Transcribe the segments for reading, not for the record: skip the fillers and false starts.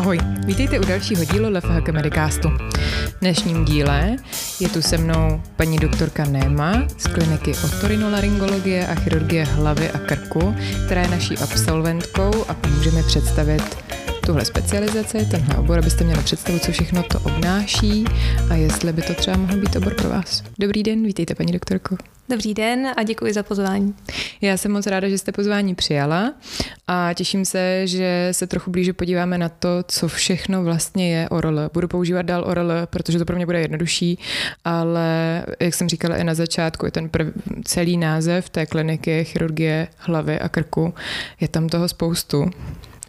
Ahoj, vítejte u dalšího dílu LF HK Medicastu. V dnešním díle je tu se mnou paní doktorka Néma z kliniky otorinolaryngologie a chirurgie hlavy a krku, která je naší absolventkou a pomůže mi představit tuhle specializaci, tenhle obor, abyste měli představu, co všechno to obnáší a jestli by to třeba mohl být obor pro vás. Dobrý den, vítejte paní doktorko. Dobrý den a děkuji za pozvání. Já jsem moc ráda, že jste pozvání přijala a těším se, že se trochu blíže podíváme na to, co všechno vlastně je ORL. Budu používat dál ORL, protože to pro mě bude jednodušší, ale jak jsem říkala i na začátku, je ten celý název té kliniky chirurgie hlavy a krku. Je tam toho spoustu.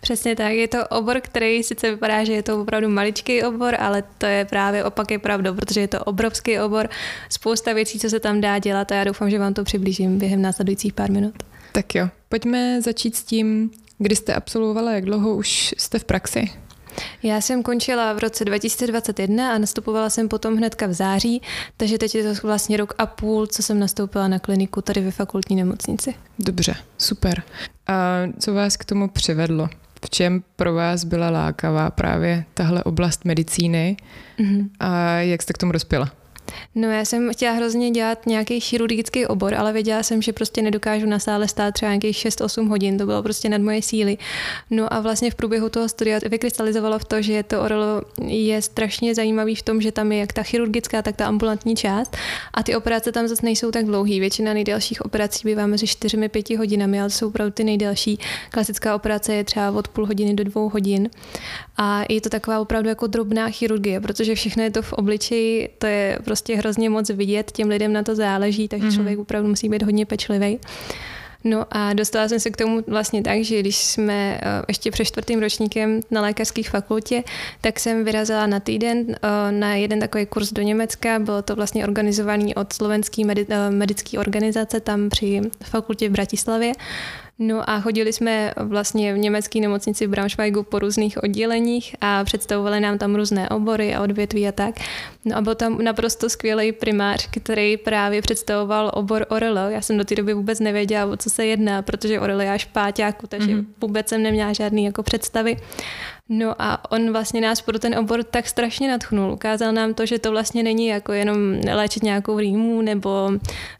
Přesně tak, je to obor, který sice vypadá, že je to opravdu maličký obor, ale to je právě opak je pravdou, protože je to obrovský obor, spousta věcí, co se tam dá dělat a já doufám, že vám to přiblížím během následujících pár minut. Tak jo, pojďme začít s tím, kdy jste absolvovala, jak dlouho už jste v praxi? Já jsem končila v roce 2021 a nastupovala jsem potom hnedka v září, takže teď je to vlastně rok a půl, co jsem nastoupila na kliniku tady ve fakultní nemocnici. Dobře, super. A co vás k tomu přivedlo? V čem pro vás byla lákavá právě tahle oblast medicíny a jak jste k tomu dospěla? No já jsem chtěla hrozně dělat nějaký chirurgický obor, ale věděla jsem, že prostě nedokážu na sále stát třeba nějakých 6-8 hodin, to bylo prostě nad moje síly. No a vlastně v průběhu toho studia vykrystalizovalo v to, že to ORL je strašně zajímavý v tom, že tam je jak ta chirurgická, tak ta ambulantní část a ty operace tam zase nejsou tak dlouhý. Většina nejdelších operací bývá mezi 4-5 hodinami, ale to jsou opravdu ty nejdelší. Klasická operace je třeba od půl hodiny do 2 hodin a je to taková opravdu jako drobná chirurgie, protože všechno je to v obličeji, to je prostě hrozně moc vidět, těm lidem na to záleží, takže člověk opravdu musí být hodně pečlivý. No a dostala jsem se k tomu vlastně tak, že když jsme ještě před 4. ročníkem na lékařské fakultě, tak jsem vyrazila na týden na jeden takový kurz do Německa. Bylo to vlastně organizovaný od slovenské medické organizace tam při fakultě v Bratislavě. No a chodili jsme vlastně v německé nemocnici v Braunschweigu po různých odděleních a představovali nám tam různé obory a odvětví a tak. No a byl tam naprosto skvělý primář, který právě představoval obor ORL. Já jsem do té doby vůbec nevěděla, o co se jedná, protože ORL je až páťáku, takže vůbec jsem neměla žádný jako představy. No a on vlastně nás pro ten obor tak strašně nadchnul. Ukázal nám to, že to vlastně není jako jenom léčit nějakou rýmu nebo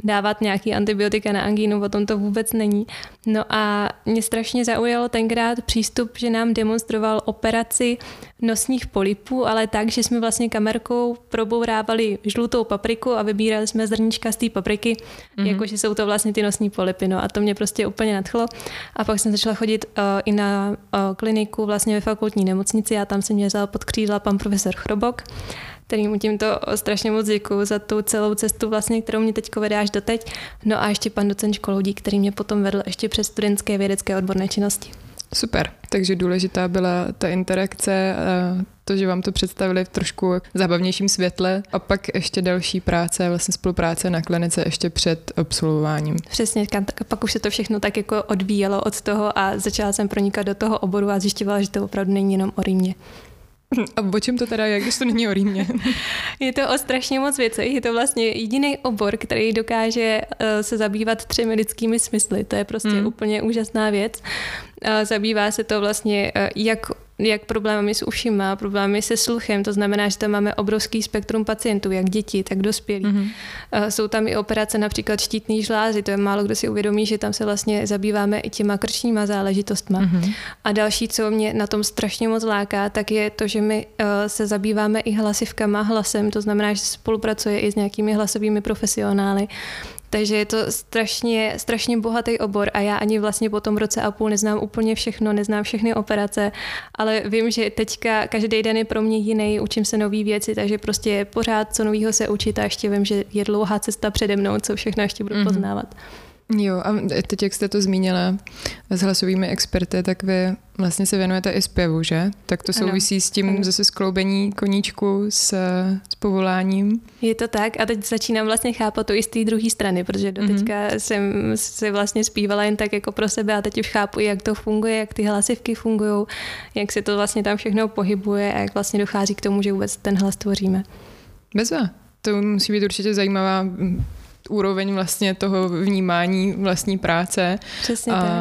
dávat nějaký antibiotika na angínu, o tom to vůbec není. No a mě strašně zaujalo tenkrát přístup, že nám demonstroval operaci nosních polipů, ale tak, že jsme vlastně kamerkou probourávali žlutou papriku a vybírali jsme zrnička z té papriky, jakože jsou to vlastně ty nosní polipy. No a to mě prostě úplně nadchlo. A pak jsem začala chodit i na kliniku vlastně ve fakultní nemocnici a tam se mě vzal pod křídla pan profesor Chrobok, který mu tímto strašně moc děkuju za tu celou cestu, vlastně, kterou mě teď vede až doteď. No a ještě pan docent Školoudík, který mě potom vedl ještě přes studentské vědecké odborné činnosti. Super, takže důležitá byla ta interakce, to, že vám to představili v trošku zábavnějším světle a pak ještě další práce, vlastně spolupráce na klinice ještě před absolvováním. Přesně, tak pak už se to všechno tak jako odvíjelo od toho a začala jsem pronikat do toho oboru a zjišťovala, že to opravdu není jenom o rýmě. A o čem to teda je, když to není o rýmě? Je to o strašně moc věcech. Je to vlastně jediný obor, který dokáže se zabývat 3 lidskými smysly. To je prostě úplně úžasná věc. Zabývá se to vlastně jak problémy s ušima, problémy se sluchem, to znamená, že tam máme obrovský spektrum pacientů, jak děti, tak dospělí. Jsou tam i operace například štítný žlázy, to je málo kdo si uvědomí, že tam se vlastně zabýváme i těma krčníma záležitostma. A další, co mě na tom strašně moc láká, tak je to, že my se zabýváme i hlasivkama, hlasem, to znamená, že spolupracuje i s nějakými hlasovými profesionály. Takže je to strašně, strašně bohatý obor a já ani vlastně po tom roce a půl neznám úplně všechno, neznám všechny operace, ale vím, že teďka každý den je pro mě jiný, učím se nový věci, takže prostě pořád co novýho se učit a ještě vím, že je dlouhá cesta přede mnou, co všechno ještě budu poznávat. Jo, a teď, jak jste to zmínila s hlasovými experty, tak vy vlastně se věnujete i zpěvu, že? Tak to souvisí ano, s tím zase skloubení koníčku s povoláním. Je to tak a teď začínám vlastně chápat to i z té druhé strany, protože doteďka jsem se vlastně zpívala jen tak jako pro sebe a teď už chápu, jak to funguje, jak ty hlasivky fungují, jak se to vlastně tam všechno pohybuje a jak vlastně dochází k tomu, že vůbec ten hlas tvoříme. Bezva. To musí být určitě zajímavá úroveň vlastně toho vnímání vlastní práce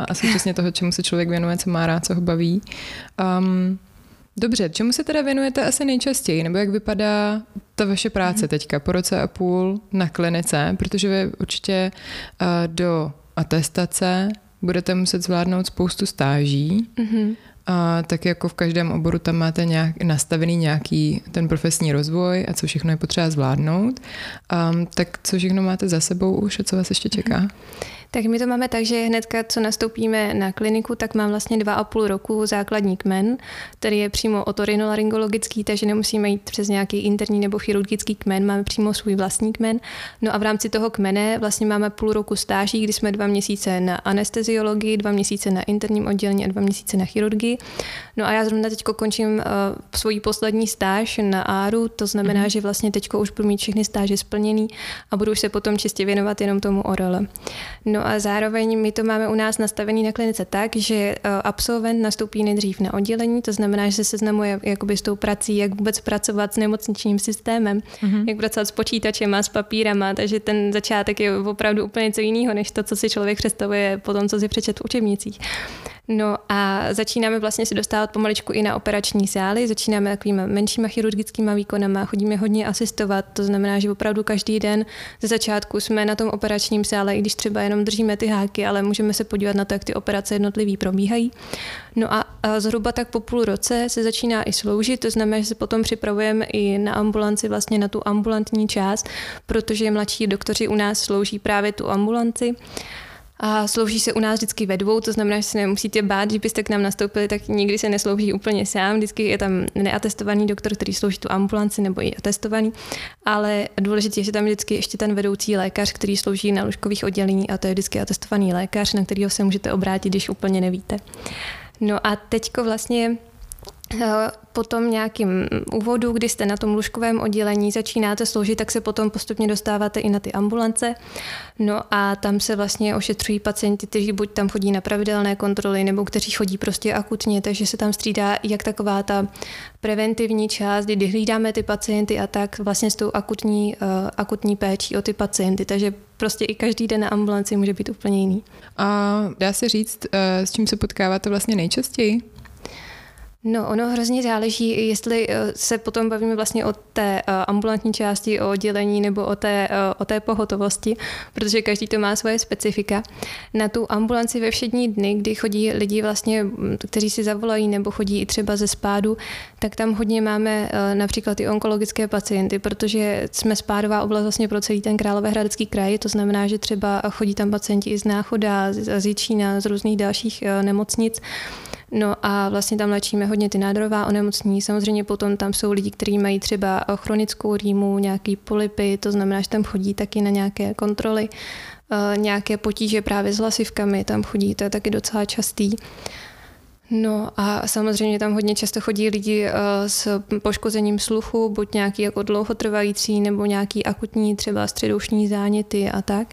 a současně toho, čemu se člověk věnuje, co má rád, co ho baví. Dobře, čemu se teda věnujete asi nejčastěji, nebo jak vypadá ta vaše práce teďka po roce a půl na klinice, protože vy určitě do atestace budete muset zvládnout spoustu stáží, tak jako v každém oboru tam máte nastavený nějaký ten profesní rozvoj a co všechno je potřeba zvládnout. Tak co všechno máte za sebou už a co vás ještě čeká? Tak my to máme tak, že hnedka, co nastoupíme na kliniku, tak mám vlastně 2,5 roku základní kmen, který je přímo otorinolaryngologický, takže nemusíme jít přes nějaký interní nebo chirurgický kmen, máme přímo svůj vlastní kmen. No a v rámci toho kmene vlastně máme 0,5 roku stáží, kdy jsme 2 měsíce na anesteziologii, 2 měsíce na interním oddělení a 2 měsíce na chirurgii. No a já zrovna teď končím svoji poslední stáž na ARU, to znamená, že vlastně teď už budu mít všechny stáže splněný a budu už se potom čistě věnovat jenom tomu ORL. No a zároveň my to máme u nás nastavený na klinice tak, že absolvent nastoupí nejdřív na oddělení, to znamená, že se seznamuje jakoby s tou prací, jak vůbec pracovat s nemocničním systémem, jak pracovat s počítačem a s papírama, takže ten začátek je opravdu úplně něco jiného, než to, co si člověk představuje po tom, co si přečet v učebnicích. No a začínáme vlastně se dostávat pomaličku i na operační sály, začínáme takovými menšíma chirurgickými výkonama, chodíme hodně asistovat, to znamená, že opravdu každý den ze začátku jsme na tom operačním sále, i když třeba jenom držíme ty háky, ale můžeme se podívat na to, jak ty operace jednotlivý probíhají. No a zhruba tak po 0,5 roce se začíná i sloužit, to znamená, že se potom připravujeme i na ambulanci, vlastně na tu ambulantní část, protože mladší doktoři u nás slouží právě tu ambulanci. A slouží se u nás vždycky ve dvou, to znamená, že se nemusíte bát, že byste k nám nastoupili, tak nikdy se neslouží úplně sám, vždycky je tam neatestovaný doktor, který slouží tu ambulanci, nebo i atestovaný, ale důležitě je, že tam vždycky ještě ten vedoucí lékař, který slouží na lůžkových oddělení, a to je vždycky atestovaný lékař, na kterého se můžete obrátit, když úplně nevíte. No a teďko vlastně potom nějakým úvodu, kdy jste na tom lůžkovém oddělení, začínáte sloužit, tak se potom postupně dostáváte i na ty ambulance. No a tam se vlastně ošetřují pacienti, kteří buď tam chodí na pravidelné kontroly, nebo kteří chodí prostě akutně, takže se tam střídá jak taková ta preventivní část, kdy hlídáme ty pacienty a tak vlastně s tou akutní péčí o ty pacienty, takže prostě i každý den na ambulanci může být úplně jiný. A dá se říct, s čím se potkáváte vlastně nejčastěji? No, ono hrozně záleží, jestli se potom bavíme vlastně o té ambulantní části, o oddělení nebo o té pohotovosti, protože každý to má svoje specifika. Na tu ambulanci ve všední dny, kdy chodí lidi vlastně, kteří si zavolají nebo chodí i třeba ze spádu, tak tam hodně máme například i onkologické pacienty, protože jsme spádová oblast vlastně pro celý ten Královéhradecký kraj, to znamená, že třeba chodí tam pacienti i z Náchoda, z Jičína, z různých dalších nemocnic. No a vlastně tam léčíme hodně ty nádorová onemocnění. Samozřejmě potom tam jsou lidi, kteří mají třeba chronickou rýmu, nějaký polypy, to znamená, že tam chodí taky na nějaké kontroly, nějaké potíže právě s hlasivkami, tam chodí, to je taky docela častý. No a samozřejmě tam hodně často chodí lidi s poškozením sluchu, buď nějaký jako dlouhotrvající nebo nějaký akutní třeba středoušní záněty a tak.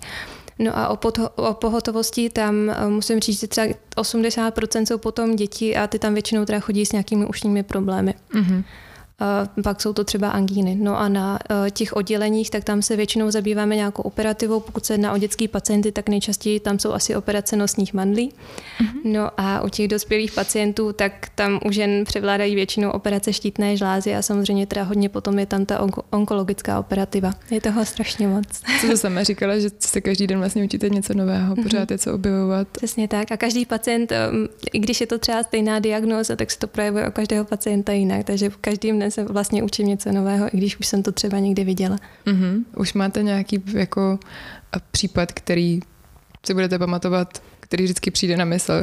No a o pohotovosti tam musím říct, že třeba 80% jsou potom děti a ty tam většinou teda chodí s nějakými ušními problémy. Mm-hmm. Pak jsou to třeba angíny. No a na těch odděleních, tak tam se většinou zabýváme nějakou operativou. Pokud se jedná o dětský pacienty, tak nejčastěji tam jsou asi operace nosních mandlí. Mm-hmm. No a u těch dospělých pacientů, tak tam u žen převládají většinou operace štítné žlázy a samozřejmě teda hodně potom je tam ta onkologická operativa. Je toho strašně moc. Co to sama říkala, že se každý den vlastně učíte něco nového, pořád je co objevovat. Přesně tak. A každý pacient, i když je to třeba stejná diagnóza, tak se to projevuje u každého pacienta jinak, takže každým se vlastně učím něco nového, i když už jsem to třeba někdy viděla. Mm-hmm. Už máte nějaký jako případ, který si budete pamatovat, který vždycky přijde na mysl?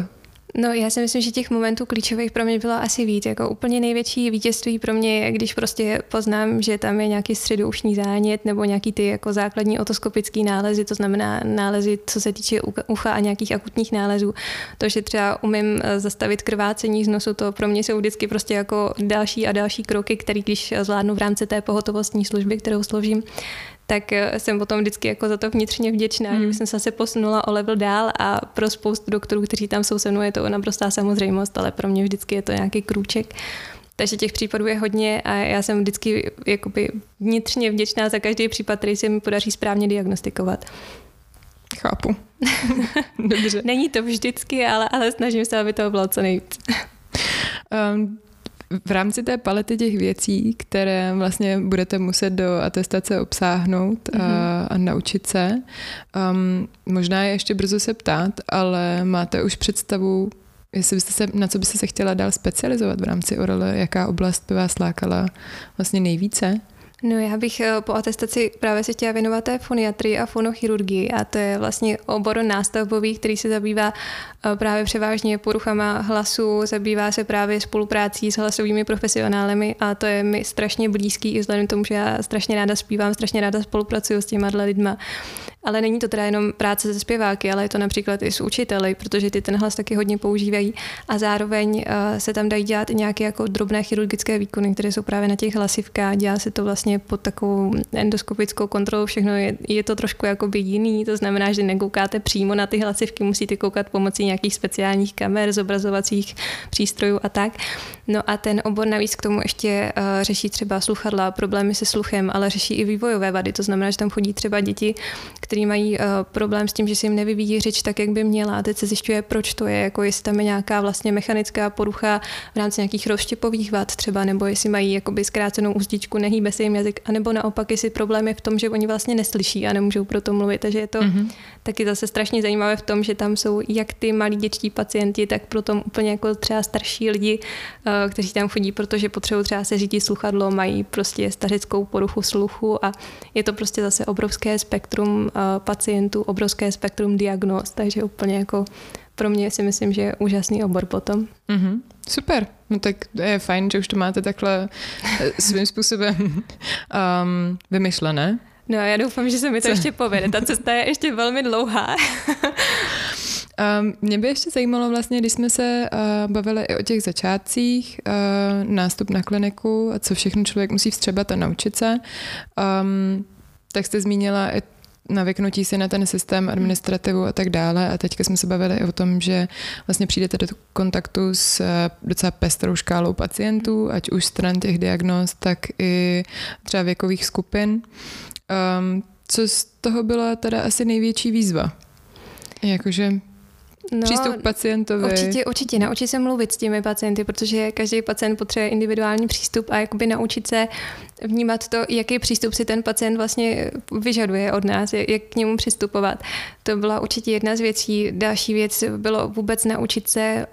No, já si myslím, že těch momentů klíčových pro mě bylo asi víc. Jako úplně největší vítězství pro mě je, když prostě poznám, že tam je nějaký středoušní zánět nebo nějaký ty jako základní otoskopické nálezy, to znamená nálezy, co se týče ucha a nějakých akutních nálezů. To, že třeba umím zastavit krvácení z nosu, to pro mě jsou vždycky prostě jako další a další kroky, které když zvládnu v rámci té pohotovostní služby, kterou sloužím, tak jsem potom vždycky jako za to vnitřně vděčná, že jsem se posunula o level dál a pro spoustu doktorů, kteří tam jsou se mnou, je to naprostá samozřejmost, ale pro mě vždycky je to nějaký krůček. Takže těch případů je hodně a já jsem vždycky jakoby vnitřně vděčná za každý případ, který se mi podaří správně diagnostikovat. Chápu. Dobře. Není to vždycky, ale snažím se, aby toho bylo co nejvíc. V rámci té palety těch věcí, které vlastně budete muset do atestace obsáhnout a naučit se, možná je ještě brzo se ptát, ale máte už představu, jestli byste se, na co byste se chtěla dál specializovat v rámci ORL, jaká oblast by vás lákala vlastně nejvíce? No, já bych po atestaci právě se chtěla věnovat té foniatrii a fonochirurgii, a to je vlastně obor nástavbový, který se zabývá právě převážně poruchama hlasu, zabývá se právě spoluprácí s hlasovými profesionálemi, a to je mi strašně blízký i vzhledem k tomu, že já strašně ráda zpívám, strašně ráda spolupracuju s těma lidma. Ale není to teda jenom práce se zpěváky, ale je to například i s učiteli, protože ty ten hlas taky hodně používají, a zároveň se tam dají dělat i nějaké jako drobné chirurgické výkony, které jsou právě na těch hlasivkách. Dělá se to vlastně pod takovou endoskopickou kontrolou, všechno je to trošku jakoby jiný, to znamená, že nekoukáte přímo na ty hlasivky, musíte koukat pomocí nějakých speciálních kamer, zobrazovacích přístrojů a tak. No a ten obor navíc k tomu ještě řeší třeba sluchadla, problémy se sluchem, ale řeší i vývojové vady, to znamená, že tam chodí třeba děti, který mají problém s tím, že si jim nevyvíjí řeč tak, jak by měla. A teď se zjišťuje, proč to je, jako jestli tam je nějaká vlastně mechanická porucha v rámci nějakých rozštěpových vad třeba, nebo jestli mají jakoby zkrácenou uzdičku, nehýbe se jim jazyk, anebo naopak, jestli problém je v tom, že oni vlastně neslyší a nemůžou proto mluvit. Takže je to taky zase strašně zajímavé v tom, že tam jsou jak ty malí dětští pacienti, tak proto úplně jako třeba starší lidi, kteří tam chodí, protože potřebují třeba se řídit sluchadlo, mají prostě stařeckou poruchu sluchu, a je to prostě zase obrovské spektrum pacientů, obrovské spektrum diagnóz, takže úplně jako pro mě si myslím, že je úžasný obor potom. Mm-hmm. Super, no tak je fajn, že už to máte takhle svým způsobem vymyšlené. No já doufám, že se mi to ještě povede, ta cesta je ještě velmi dlouhá. Mě by ještě zajímalo vlastně, když jsme se bavili i o těch začátcích, nástup na kliniku a co všechno člověk musí vstřebat a naučit se, tak jste zmínila i navyknutí si na ten systém, administrativu a tak dále. A teďka jsme se bavili o tom, že vlastně přijdete do kontaktu s docela pestrou škálou pacientů, ať už stran těch diagnóz, tak i třeba věkových skupin. Co z toho byla teda asi největší výzva? Jakože... No, přístup k pacientovi. Určitě naučit se mluvit s těmi pacienty, protože každý pacient potřebuje individuální přístup a jakoby naučit se vnímat to, jaký přístup si ten pacient vlastně vyžaduje od nás, jak k němu přistupovat. To byla určitě jedna z věcí. Další věc bylo vůbec naučit se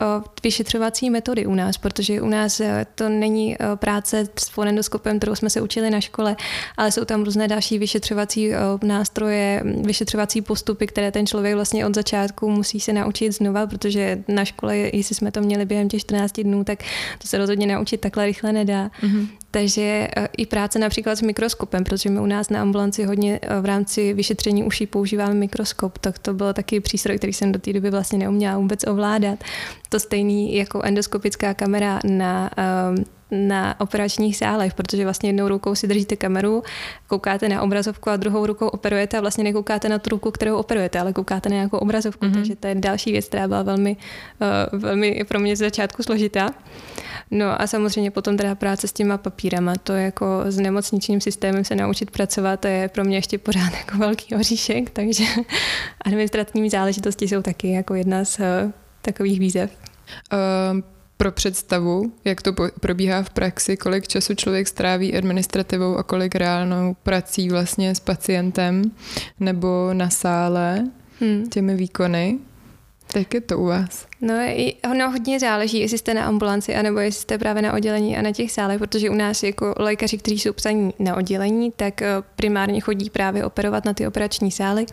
vyšetřovací metody u nás, protože u nás to není práce s fonendoskopem, kterou jsme se učili na škole, ale jsou tam různé další vyšetřovací nástroje, vyšetřovací postupy, které ten člověk vlastně od začátku musí se naučit znova, protože na škole, jestli jsme to měli během těch 14 dnů, tak to se rozhodně naučit takhle rychle nedá. Mm-hmm. Takže i práce například s mikroskopem, protože my u nás na ambulanci hodně v rámci vyšetření uší používáme mikroskop, tak to byl taky přístroj, který jsem do té doby vlastně neuměla vůbec ovládat. To stejný jako endoskopická kamera na operačních sálech, protože vlastně jednou rukou si držíte kameru, koukáte na obrazovku a druhou rukou operujete a vlastně nekoukáte na tu ruku, kterou operujete, ale koukáte na nějakou obrazovku, takže to je další věc, která byla velmi pro mě z začátku složitá. No a samozřejmě potom teda práce s těma papírama, to jako s nemocničním systémem se naučit pracovat, to je pro mě ještě pořád jako velký oříšek, takže administrativní záležitosti jsou taky jako jedna z takových výzev. Pro představu, jak to probíhá v praxi, kolik času člověk stráví administrativou a kolik reálnou prací vlastně s pacientem nebo na sále těmi výkony. Tak je to u vás? No, hodně záleží, jestli jste na ambulanci, anebo jestli jste právě na oddělení a na těch sálech, protože u nás jako lékaři, kteří jsou psaní na oddělení, tak primárně chodí právě operovat na ty operační sály.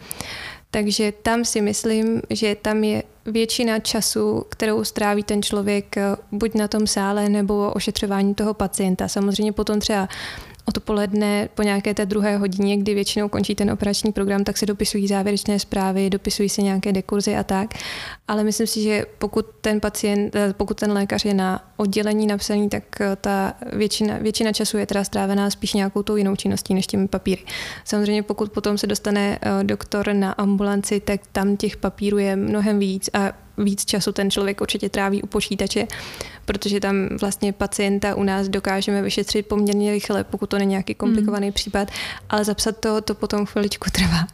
Takže tam si myslím, že tam je většina času, kterou stráví ten člověk buď na tom sále nebo ošetřování toho pacienta. Samozřejmě potom třeba odpoledne po nějaké té druhé hodině, kdy většinou končí ten operační program, tak se dopisují závěrečné zprávy, dopisují se nějaké dekurzy a tak. Ale myslím si, že pokud ten lékař je na oddělení napsaný, tak ta většina času je teda strávená spíš nějakou tou jinou činností než těmi papíry. Samozřejmě pokud potom se dostane doktor na ambulanci, tak tam těch papírů je mnohem víc a víc času ten člověk určitě tráví u počítače, protože tam vlastně pacienta u nás dokážeme vyšetřit poměrně rychle, pokud to není nějaký komplikovaný případ, ale zapsat to potom chviličku trvá.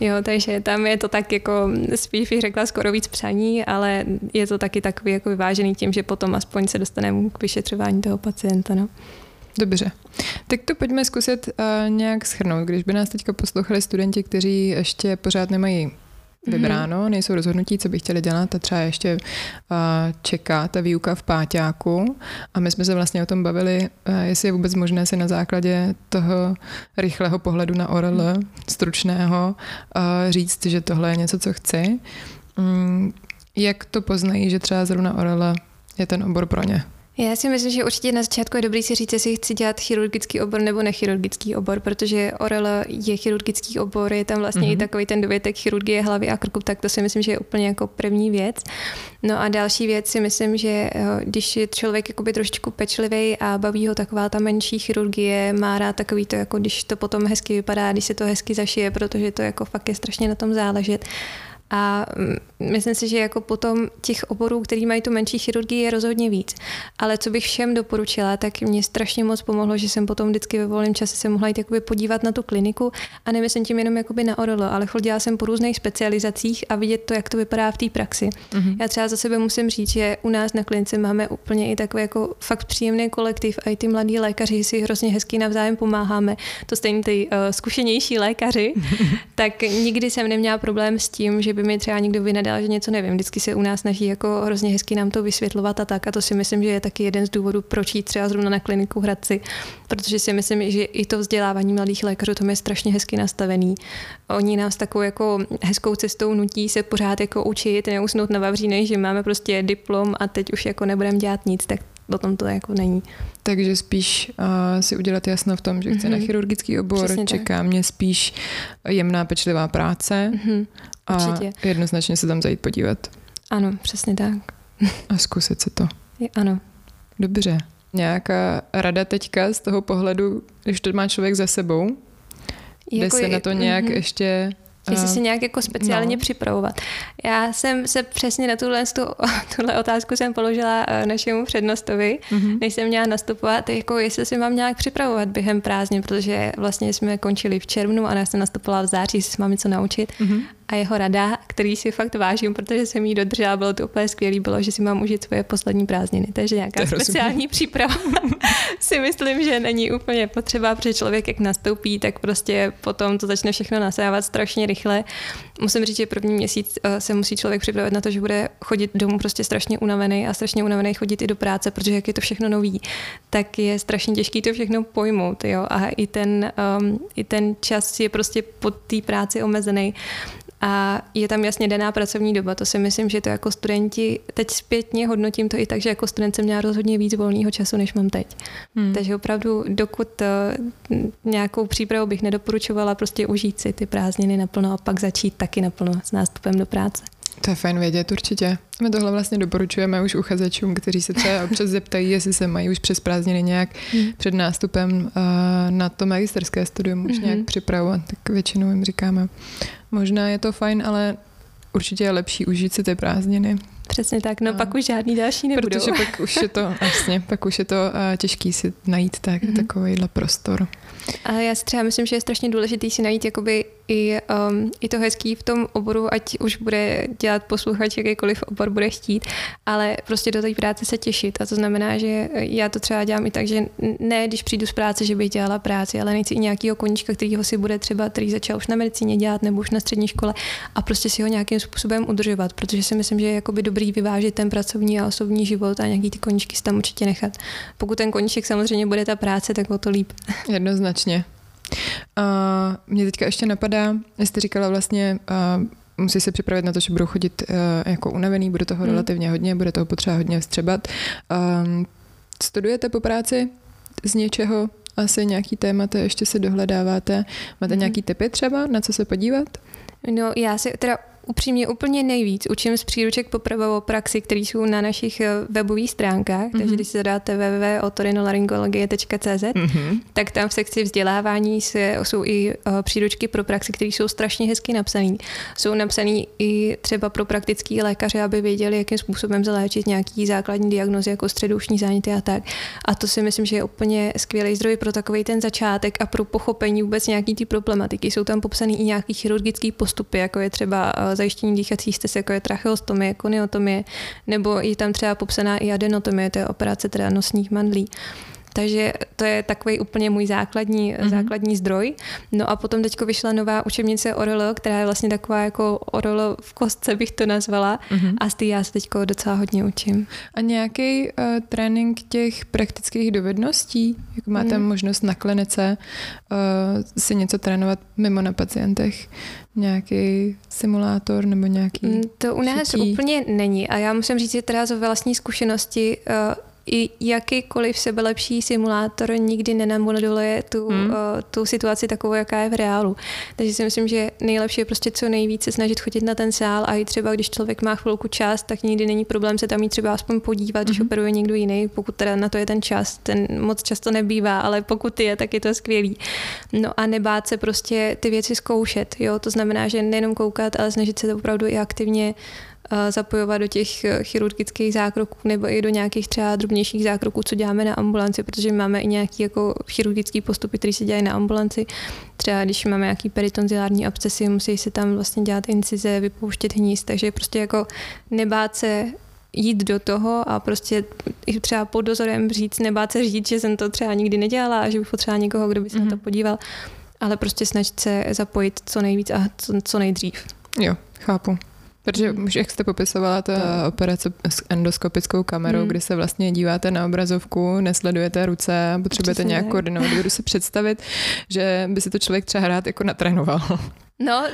Jo, takže tam je to tak jako, spíš bych řekla skoro víc přání, ale je to taky takový jako vyvážený tím, že potom aspoň se dostaneme k vyšetřování toho pacienta. No. Dobře. Tak to pojďme zkusit nějak shrnout. Když by nás teďka poslouchali studenti, kteří ještě pořád nemají vybráno, nejsou rozhodnutí, co by chtěli dělat a třeba ještě čeká ta výuka v páťáku. A my jsme se vlastně o tom bavili, jestli je vůbec možné si na základě toho rychlého pohledu na ORL, stručného, říct, že tohle je něco, co chci. Jak to poznají, že třeba zrovna ORL je ten obor pro ně? Já si myslím, že určitě na začátku je dobré si říct, jestli chci dělat chirurgický obor nebo nechirurgický obor, protože ORL je chirurgický obor, je tam vlastně i takový ten dovětek chirurgie hlavy a krku, tak to si myslím, že je úplně jako první věc. No a další věc si myslím, že když je člověk jakoby trošičku pečlivý a baví ho taková ta menší chirurgie, má rád takový to, jako když to potom hezky vypadá, když se to hezky zašije, protože to jako fakt je strašně na tom záležet. A myslím si, že jako potom těch oborů, který mají tu menší chirurgii, je rozhodně víc. Ale co bych všem doporučila, tak mě strašně moc pomohlo, že jsem potom vždycky ve volném čase se mohla jít jakoby podívat na tu kliniku a nemyslím tím jenom jakoby na ORL, ale chodila jsem po různých specializacích a vidět to, jak to vypadá v té praxi. Já třeba za sebe musím říct, že u nás na klinice máme úplně i takový jako fakt příjemný kolektiv a i ty mladí lékaři si hrozně hezky navzájem pomáháme. To stejně ty zkušenější lékaři, tak nikdy jsem neměla problém s tím, že by mi třeba někdo vynadal, že něco nevím. Vždycky se u nás snaží jako hrozně hezky nám to vysvětlovat a tak. A to si myslím, že je taky jeden z důvodů, proč jít třeba zrovna na kliniku Hradci. Protože si myslím, že i to vzdělávání mladých lékařů tam je strašně hezky nastavený. Oni nás takovou jako hezkou cestou nutí se pořád jako učit, neusnout na vavřínech, že máme prostě diplom a teď už jako nebudeme dělat nic, tak do tom to jako není. Takže spíš si udělat jasno v tom, že chci na chirurgický obor, přesně čeká tak mě spíš jemná pečlivá práce a jednoznačně se tam zajít podívat. Ano, přesně tak. A zkusit si to. Je, ano. Dobře. Nějaká rada teďka z toho pohledu, když to má člověk za sebou, jde se na to nějak ještě... Jestli se nějak jako speciálně připravovat. Já jsem se přesně na tuhle otázku jsem položila našemu přednostovi, než jsem měla nastupovat, jako jestli si mám nějak připravovat během prázdnin, protože vlastně jsme končili v červnu a já jsem nastupovala v září, jestli si mám něco naučit. A jeho rada, který si fakt vážím, protože jsem jí dodržela, bylo to úplně skvělý, bylo, že si mám užít svoje poslední prázdniny. Takže nějaká speciální příprava si myslím, že není úplně potřeba, protože člověk, jak nastoupí, tak prostě potom to začne všechno nasávat strašně rychle. Musím říct, že první měsíc se musí člověk připravit na to, že bude chodit domů prostě strašně unavený chodit i do práce, protože jak je to všechno nový, tak je strašně těžký to všechno pojmout. Jo? A i ten čas je prostě po té práci omezený. A je tam jasně daná pracovní doba. To si myslím, že to jako studenti, teď zpětně hodnotím to i tak, že jako student jsem měla rozhodně víc volného času, než mám teď. Takže opravdu, dokud nějakou přípravu bych nedoporučovala, prostě užít si ty prázdniny naplno a pak začít taky naplno s nástupem do práce. To je fajn vědět určitě. My tohle vlastně doporučujeme už uchazečům, kteří se třeba občas zeptají, jestli se mají už přes prázdniny nějak před nástupem na to magisterské studium už nějak připravovat. Tak většinou jim říkáme, možná je to fajn, ale určitě je lepší užít si ty prázdniny. Přesně tak, no pak už žádný další nebudou. Protože pak už je to, vlastně, pak už je to těžký si najít tak, takovýhle prostor. A já si třeba myslím, že je strašně důležitý si najít jakoby i to hezký v tom oboru, ať už bude dělat posluchač, jakýkoliv obor bude chtít, ale prostě do té práce se těšit. A to znamená, že já to třeba dělám i tak, že ne, když přijdu z práce, že bych dělala práci, ale nechci i nějakého koníčka, kterýho si bude třeba, který začal už na medicíně dělat nebo už na střední škole a prostě si ho nějakým způsobem udržovat, protože si myslím, že je jakoby dobrý vyvážit ten pracovní a osobní život a nějaký ty koníčky si tam určitě nechat. Pokud ten koníček samozřejmě bude ta práce, tak o to líp. Jednoznačně. Mě teďka ještě napadá, jste říkala vlastně, musí se připravit na to, že budou chodit jako unavený, bude toho relativně hodně, bude toho potřeba hodně vstřebat. Studujete po práci z něčeho? Asi nějaký témata ještě se dohledáváte? Máte nějaký tipy třeba, na co se podívat? No já si teda upřímně úplně nejvíc učím z příruček pro pravou praxi, které jsou na našich webových stránkách, takže když se zadáte www.otorinolaryngologie.cz, tak tam v sekci vzdělávání jsou i příručky pro praxi, které jsou strašně hezky napsané. Jsou napsané i třeba pro praktický lékaře, aby věděli, jakým způsobem zaléčit nějaký základní diagnózy jako středoušní záněty a tak. A to si myslím, že je úplně skvělý zdroj pro takový ten začátek a pro pochopení vůbec nějaký ty problematiky. Jsou tam popsané i nějaký chirurgické postupy, jako je třeba zajištění dýchacích stezek, jako je tracheostomie, koniotomie, nebo je tam třeba popsaná i adenotomie, to je operace teda nosních mandlí. Takže to je takový úplně můj základní zdroj. No a potom teď vyšla nová učebnice ORL, která je vlastně taková jako ORL v kostce, bych to nazvala. A z té já se teď docela hodně učím. A nějaký trénink těch praktických dovedností? Jak máte možnost na klinice si něco trénovat mimo na pacientech? Nějaký simulátor nebo nějaký to u nás šití? Úplně není. A já musím říct, že teda z vlastní zkušenosti i jakýkoliv sebelepší simulátor nikdy nenamoduluje tu situaci takovou, jaká je v reálu. Takže si myslím, že nejlepší je prostě co nejvíce snažit chodit na ten sál a i třeba, když člověk má chvilku čas, tak nikdy není problém se tam jít třeba aspoň podívat, když operuje někdo jiný, pokud teda na to je ten čas. Ten moc často nebývá, ale pokud je, tak je to skvělý. No a nebát se prostě ty věci zkoušet. Jo? To znamená, že nejenom koukat, ale snažit se to opravdu i aktivně zapojovat do těch chirurgických zákroků nebo i do nějakých třeba drobnějších zákroků, co děláme na ambulanci, protože máme i nějaké jako chirurgické postupy, které se dělají na ambulanci. Třeba když máme nějaký peritonzilární abscesy, musí se tam vlastně dělat incize, vypouštět hnízd, takže prostě jako nebát se jít do toho a prostě i třeba pod dozorem říct, nebát se říct, že jsem to třeba nikdy nedělala a že bych potřebovala někoho, kdo by se na to podíval, ale prostě snažit se zapojit co nejvíc a co nejdřív. Jo, chápu. Protože už jak jste popisovala ta operace s endoskopickou kamerou, kdy se vlastně díváte na obrazovku, nesledujete ruce a potřebujete nějak koordinovat. Budu si představit, že by si to člověk třeba rád jako natrénoval. No,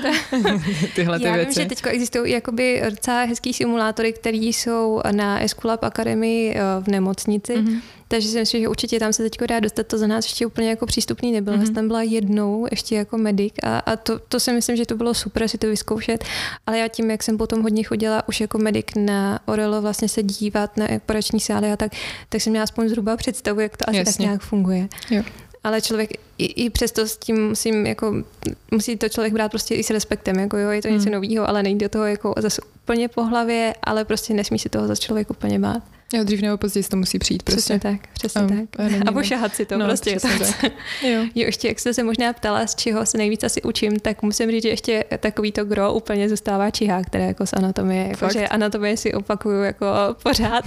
tyhle ty věci. Já vím, že teď existují jakoby docela hezký simulátory, které jsou na Eskulab Akademii v nemocnici, takže si myslím, že určitě tam se teď dá dostat, to za nás ještě úplně jako přístupný nebyl. Já tam byla jednou ještě jako medic a to si myslím, že to bylo super si to vyzkoušet, ale já tím, jak jsem potom hodně chodila už jako medic na ORL vlastně se dívat na operační sály a tak jsem měla aspoň zhruba představu, jak to asi tak nějak funguje. Jo. Ale člověk i přesto s tím musí to člověk brát prostě i s respektem, jako jo, je to něco novýho, ale nejde do toho jako zase úplně po hlavě, ale prostě nesmí se toho za člověk úplně bát. Jo, dřív nebo později to musí přijít prostě. Přesně tak. A pošahat si to prostě. Tak. Jo. Ještě jak jste se možná ptala, z čeho se nejvíc asi učím, tak musím říct, že ještě takový to gro úplně zůstává čihák, které jako z anatomie. Jakože anatomie si opakuju jako pořád.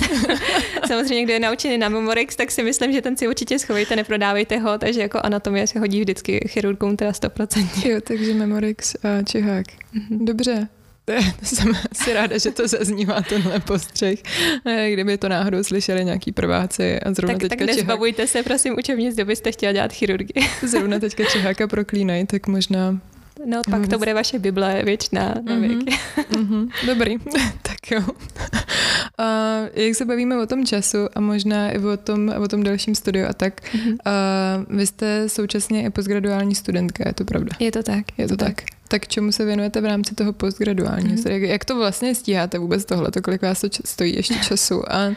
Samozřejmě, kdo je naučený na Memorix, tak si myslím, že ten si určitě schovejte, neprodávejte ho, takže jako anatomie se hodí vždycky chirurgům teda 100%. Jo, takže Memorix a čihák. Dobře. Jsem si ráda, že to zaznívá tenhle postřeh. Kdyby to náhodou slyšeli nějaký prváci a zrovna tak, teďka nezbavujte se, prosím, učebnic, kdybyste chtěla dělat chirurgii. Zrovna teďka čiháka proklínají, tak možná... No, pak to bude vaše Bible věčná na věky. Dobrý, tak jo. A jak se bavíme o tom času a možná i o tom dalším studiu a tak, vy jste současně i postgraduální studentka, je to pravda? Je to tak. Tak čemu se věnujete v rámci toho postgraduálního? Jak to vlastně stíháte vůbec tohleto? Kolik vás to stojí ještě času? A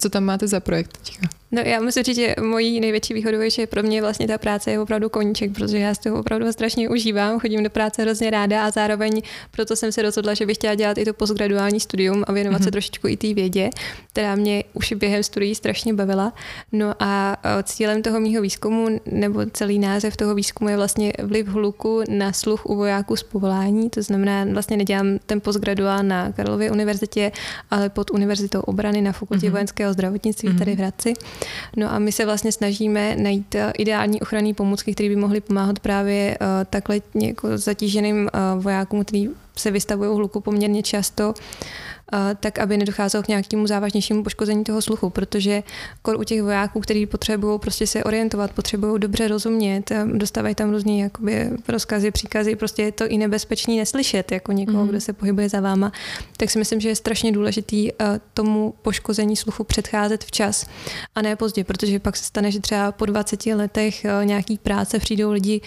co tam máte za projekt teďka? No já musím říct, že mojí největší výhodou je, že pro mě vlastně ta práce je opravdu koníček, protože já z toho opravdu strašně užívám, chodím do práce hrozně ráda a zároveň proto jsem se rozhodla, že bych chtěla dělat i to postgraduální studium a věnovat se trošičku i té vědě, která mě už během studií strašně bavila. No a cílem toho mýho výzkumu, nebo celý název toho výzkumu je vlastně vliv hluku na sluch u vojáků z povolání, to znamená, vlastně nedělám ten postgraduál na Karlově univerzitě, ale pod Univerzitou obrany na fakultě vojenského zdravotnictví tady v Hradci. No a my se vlastně snažíme najít ideální ochranné pomůcky, které by mohly pomáhat právě takhle jako zatíženým vojákům, kteří se vystavují hluku poměrně často, tak aby nedocházelo k nějakému závažnějšímu poškození toho sluchu, protože kor u těch vojáků, kteří potřebují prostě se orientovat, potřebují dobře rozumět, dostávají tam různé jakoby rozkazy, příkazy, prostě je to i nebezpečný neslyšet jako někoho, kdo se pohybuje za váma, tak si myslím, že je strašně důležitý tomu poškození sluchu předcházet včas a ne pozdě, protože pak se stane, že třeba po 20 letech nějaký práce přijdou lidi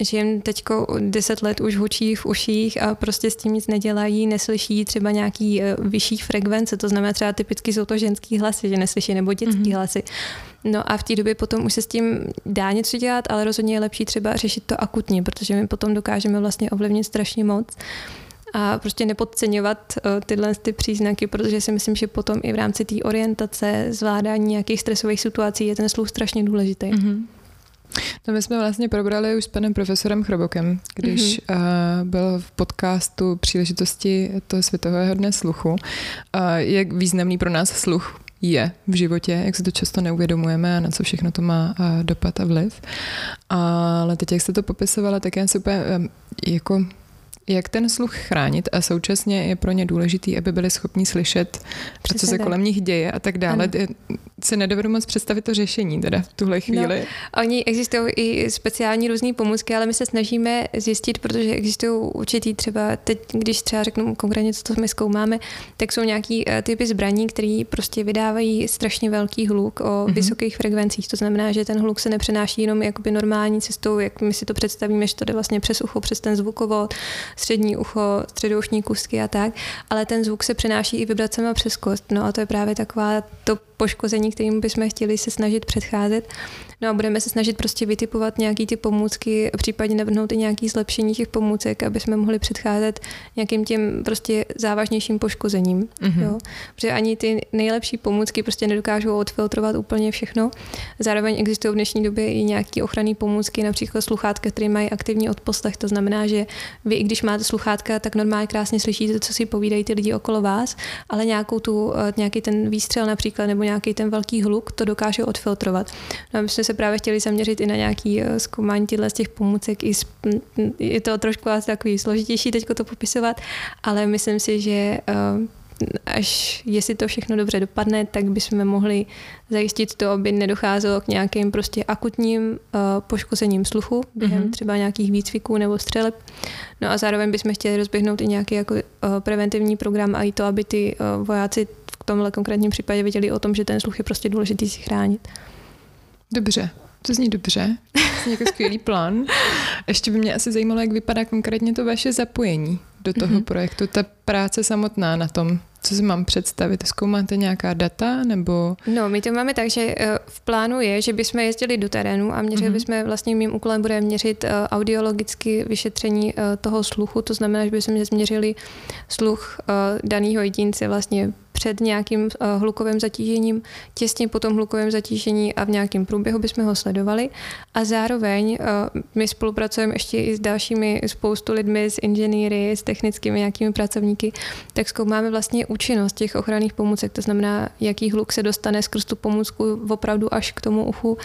že jim teďko 10 let už hučí v uších a prostě s tím nic nedělají, neslyší třeba nějaký vyšší frekvence, to znamená třeba typicky jsou to ženský hlasy, že neslyší, nebo dětský hlasy. No a v té době potom už se s tím dá něco dělat, ale rozhodně je lepší třeba řešit to akutně, protože my potom dokážeme vlastně ovlivnit strašně moc. A prostě nepodceňovat tyhle ty příznaky, protože si myslím, že potom i v rámci té orientace, zvládání nějakých stresových situací je ten sluch strašně důležitý. Mm-hmm. To my jsme vlastně probrali už s panem profesorem Chrobokem, když byl v podcastu příležitosti toho Světového dne sluchu. Jak významný pro nás sluch je v životě, jak se to často neuvědomujeme a na co všechno to má dopad a vliv. Ale teď, jak jste to popisovala, tak já si úplně jak ten sluch chránit a současně je pro ně důležitý, aby byli schopni slyšet, co se kolem nich děje a tak dále. Ano. Si nedovedu moc představit to řešení teda v tuhle chvíli. No, oni existují i speciální různé pomůcky, ale my se snažíme zjistit, protože existují určitý třeba, teď když třeba řeknu konkrétně, co to my zkoumáme, tak jsou nějaký typy zbraní, které prostě vydávají strašně velký hluk o vysokých frekvencích. To znamená, že ten hluk se nepřenáší jenom jakoby normální cestou, jak my si to představíme, že to jde vlastně přes ucho, přes ten zvukovod, střední ucho, středoušní kůstky a tak, ale ten zvuk se přenáší i vibracema přes kost. No a to je právě taková to poškození, kterým bychom chtěli se snažit předcházet. No a budeme se snažit prostě vytipovat nějaký ty pomůcky, případně navrhnout i nějaké zlepšení těch pomůcek, aby jsme mohli předcházet nějakým těm prostě závažnějším poškozením. Jo? Protože ani ty nejlepší pomůcky prostě nedokážou odfiltrovat úplně všechno. Zároveň existují v dnešní době i nějaké ochranné pomůcky, například sluchátka, které mají aktivní odposlech. To znamená, že vy, i když máte sluchátka, tak normálně krásně slyšíte, co si povídají ty lidi okolo vás, ale nějaký ten výstřel například nebo nějaký ten velký hluk to dokáže odfiltrovat. No a my jsme se právě chtěli zaměřit i na nějaký zkoumání z těch pomůcek. Je to trošku takový složitější teďko to popisovat, ale myslím si, že až jestli to všechno dobře dopadne, tak bychom mohli zajistit to, aby nedocházelo k nějakým prostě akutním poškozením sluchu během třeba nějakých výcviků nebo střeleb. No a zároveň bychom chtěli rozběhnout i nějaký jako preventivní program a i to, aby ty vojáci v tomhle konkrétním případě věděli o tom, že ten sluch je prostě důležitý si chránit. Dobře, to zní dobře. To zní jako skvělý plán. Ještě by mě asi zajímalo, jak vypadá konkrétně to vaše zapojení do toho projektu, ta práce samotná na tom. Co si mám představit? Zkoumáte nějaká data? Nebo... No, my to máme tak, že v plánu je, že bychom jezdili do terénu a měřili bychom, vlastně mým úkolem bude měřit audiologicky vyšetření toho sluchu, to znamená, že bychom změřili sluch daného jedince vlastně před nějakým hlukovým zatížením, těsně po tom hlukovém zatížení a v nějakém průběhu bychom ho sledovali. A zároveň my spolupracujeme ještě i s dalšími spoustu lidmi, s inženýry, s technickými nějakými pracovníky, tak zkoumáme vlastně účinnost těch ochranných pomůcek, to znamená, jaký hluk se dostane skrz tu pomůcku opravdu až k tomu uchu.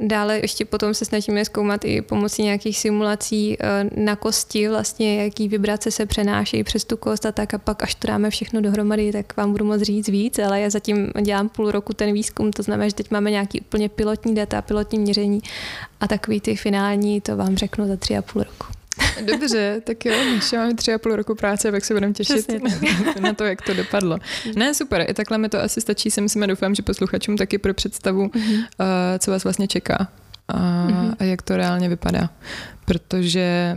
Dále ještě potom se snažíme zkoumat i pomocí nějakých simulací na kosti, vlastně jaký vibrace se přenášejí přes tu kost a tak, a pak až to dáme všechno dohromady, tak vám budu moc říct víc, ale já zatím dělám půl roku ten výzkum, to znamená, že teď máme nějaký úplně pilotní data, pilotní měření a takový ty finální, to vám řeknu za 3,5 roku. Dobře, tak jo, ještě máme 3,5 roku práce, pak se budeme těšit na to, jak to dopadlo. Ne, super, i takhle mi to asi stačí, si myslím, a doufám, že posluchačům taky pro představu, co vás vlastně čeká a jak to reálně vypadá. Protože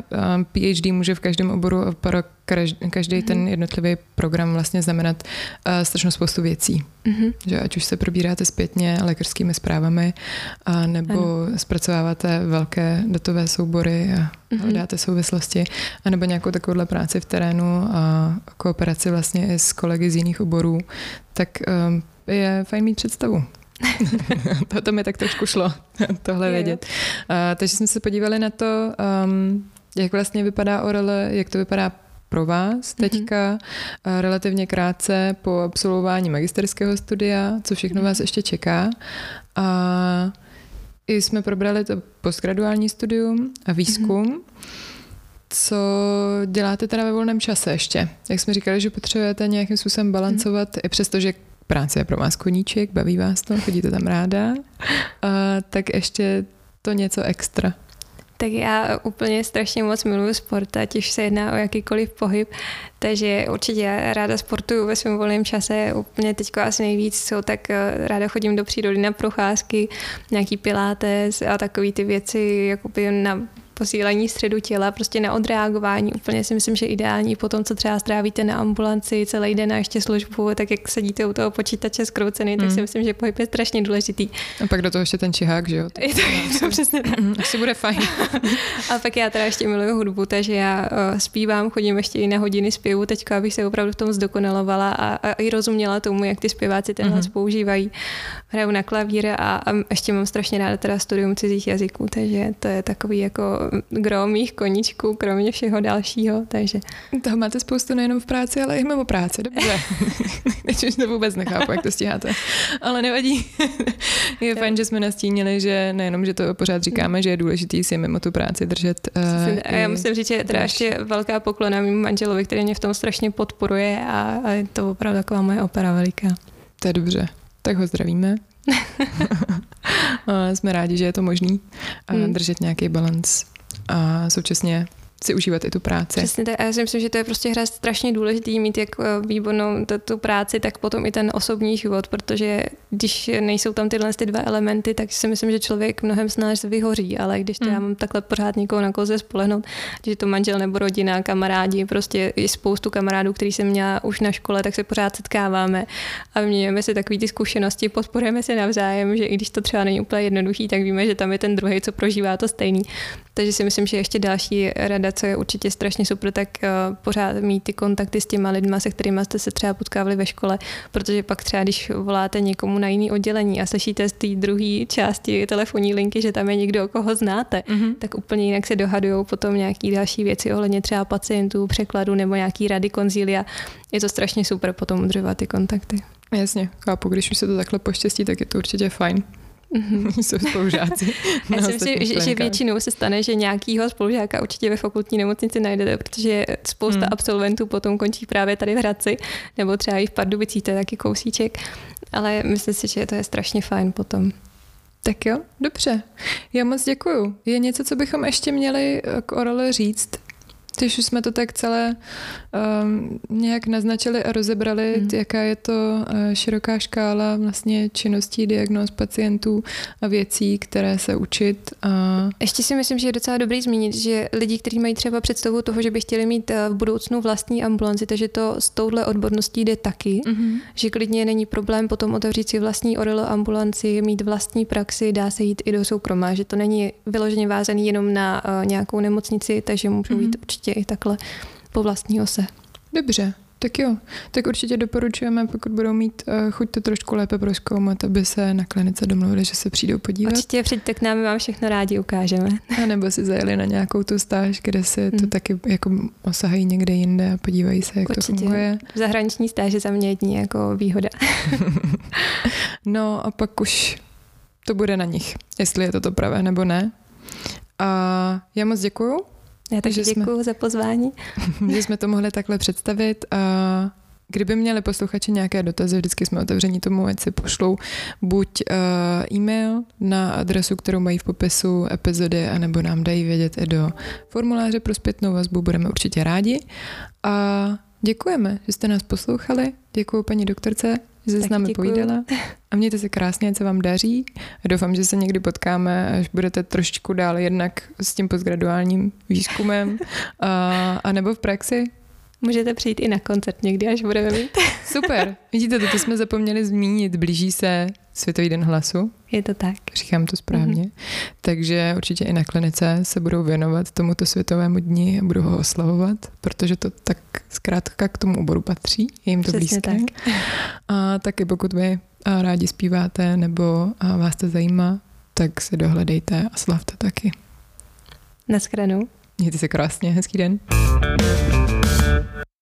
PhD může v každém oboru a pro každý ten jednotlivý program vlastně znamenat strašnou spoustu věcí. Že ať už se probíráte zpětně lékařskými zprávami, nebo zpracováváte velké datové soubory a dáte souvislosti, anebo nějakou takovouhle práci v terénu a kooperaci vlastně i s kolegy z jiných oborů, tak je fajn mít představu. To mi tak trošku šlo tohle vědět. Takže jsme se podívali na to, jak vlastně vypadá ORL, jak to vypadá pro vás teďka, relativně krátce po absolvování magisterského studia, co všechno vás ještě čeká. A i jsme probrali to postgraduální studium a výzkum. Co děláte teda ve volném čase ještě? Jak jsme říkali, že potřebujete nějakým způsobem balancovat, i přesto, že práce je pro vás koníček, baví vás to, chodíte tam ráda, tak ještě to něco extra. Tak já úplně strašně moc miluju sport, ať už se jedná o jakýkoliv pohyb, takže určitě já ráda sportuju ve svém volném čase, úplně teďko asi nejvíc jsou, tak ráda chodím do přírody na procházky, nějaký pilates a takové ty věci, jakoby na posílení středu těla, prostě na odreagování. Úplně si myslím, že ideální po tom, co třeba strávíte na ambulanci celý den a ještě službu, tak jak sedíte u toho počítače zkroucený, tak si myslím, že pohyb je strašně důležitý. A pak do toho ještě ten čihák, že jo? To je to přesně tak. Asi bude fajn. A pak já teda ještě miluju hudbu, takže já zpívám, chodím ještě i na hodiny zpěvu teďka, abych se opravdu v tom zdokonalovala a i rozuměla tomu, jak ty zpěváci ten hlas používají. Hraju na klavír a ještě mám strašně ráda teda studium cizích jazyků, takže to je takový jako gro mých koníčků, kromě všeho dalšího, takže... Toho máte spoustu nejenom v práci, ale i mimo práci, dobře. Teď už to vůbec nechápu, jak to stíháte. Ale nevadí. Je fajn, že jsme nastínili, že nejenom, že to pořád říkáme, že je důležitý si mimo tu práci držet. A já musím říct, že teda ještě velká poklona mým manželovi, který mě v tom strašně podporuje a je to opravdu taková moje opera veliká. To je dobře. Tak ho zdravíme. Jsme rádi, že je to možný držet nějaký balans a současně si užívat i tu práci. Přesně tak. A já si myslím, že to je prostě hra strašně důležitý mít jak výbornou tu práci, tak potom i ten osobní život, protože když nejsou tam tyhle ty dva elementy, tak si myslím, že člověk mnohem snáze vyhoří, ale když já mám takhle pořád někoho na koze spolehnout, že to manžel nebo rodina, kamarádi, prostě i spoustu kamarádů, který jsem měla už na škole, tak se pořád setkáváme a mějeme si takové ty zkušenosti, podporujeme se navzájem, že i když to třeba není úplně jednoduchý, tak víme, že tam je ten druhý, co prožívá to stejný. Takže si myslím, že ještě další rada, co je určitě strašně super, tak pořád mít ty kontakty s těma lidma, se kterými jste se třeba potkávali ve škole, protože pak třeba, když voláte někomu na jiný oddělení a slyšíte z té druhé části telefonní linky, že tam je někdo, koho znáte, tak úplně jinak se dohadujou potom nějaký další věci ohledně třeba pacientů, překladu nebo nějaký rady konzília. Je to strašně super potom udržovat ty kontakty. Jasně, chápu, když už se to takhle poštěstí, tak je to určitě fajn. Jsou spolužáci. Já si myslím, že většinou se stane, že nějakýho spolužáka určitě ve fakultní nemocnici najdete, protože spousta absolventů potom končí právě tady v Hradci, nebo třeba i v Pardubicích, to je taky kousíček, ale myslím si, že to je strašně fajn potom. Tak jo, dobře. Já moc děkuju. Je něco, co bychom ještě měli k ORL říct? Když už jsme to tak celé nějak naznačili a rozebrali, jaká je to široká škála vlastně činností, diagnóz pacientů a věcí, které se učit. Ještě si myslím, že je docela dobrý zmínit, že lidi, kteří mají třeba představu toho, že by chtěli mít v budoucnu vlastní ambulanci, takže to s touhle odborností jde taky, že klidně není problém potom otevřít si vlastní ORL ambulanci, mít vlastní praxi, dá se jít i do soukromá, že to není vyloženě vázaný jenom na nějakou nemocnici, takže můžou jít určitě i takhle po vlastní ose. Dobře, tak jo. Tak určitě doporučujeme, pokud budou mít chuť to trošku lépe prozkoumat, aby se na klinice domluvili, že se přijdou podívat. Určitě přijďte k nám, my vám všechno rádi ukážeme. A nebo si zajeli na nějakou tu stáž, kde se to taky jako osahají někde jinde a podívají se, jak určitě to funguje. V zahraniční stáže za mě jední jako výhoda. No a pak už to bude na nich, jestli je to pravé nebo ne. A já moc děkuju. Já takže děkuju za pozvání. Že jsme to mohli takhle představit a kdyby měli posluchači nějaké dotazy, vždycky jsme otevření tomu, ať si pošlou buď e-mail na adresu, kterou mají v popisu epizody, anebo nám dají vědět i do formuláře pro zpětnou vazbu, budeme určitě rádi. A děkujeme, že jste nás poslouchali, děkuju paní doktorce, že se s námi povídala. A mějte se krásně, ať se vám daří. A doufám, že se někdy potkáme, až budete trošičku dál jednak s tím postgraduálním výzkumem a nebo v praxi. Můžete přijít i na koncert někdy, až budeme mít. Super. Vidíte, to jsme zapomněli zmínit. Blíží se Světový den hlasu. Je to tak. Říkám to správně. Takže určitě i na klinice se budou věnovat tomuto světovému dni a budou ho oslavovat, protože to tak zkrátka k tomu oboru patří. Je jim to přesně blízké. Tak. A taky pokud vy rádi zpíváte nebo vás to zajímá, tak se dohledejte a slavte taky. Naschranou. Mějte se krásně. Hezký den.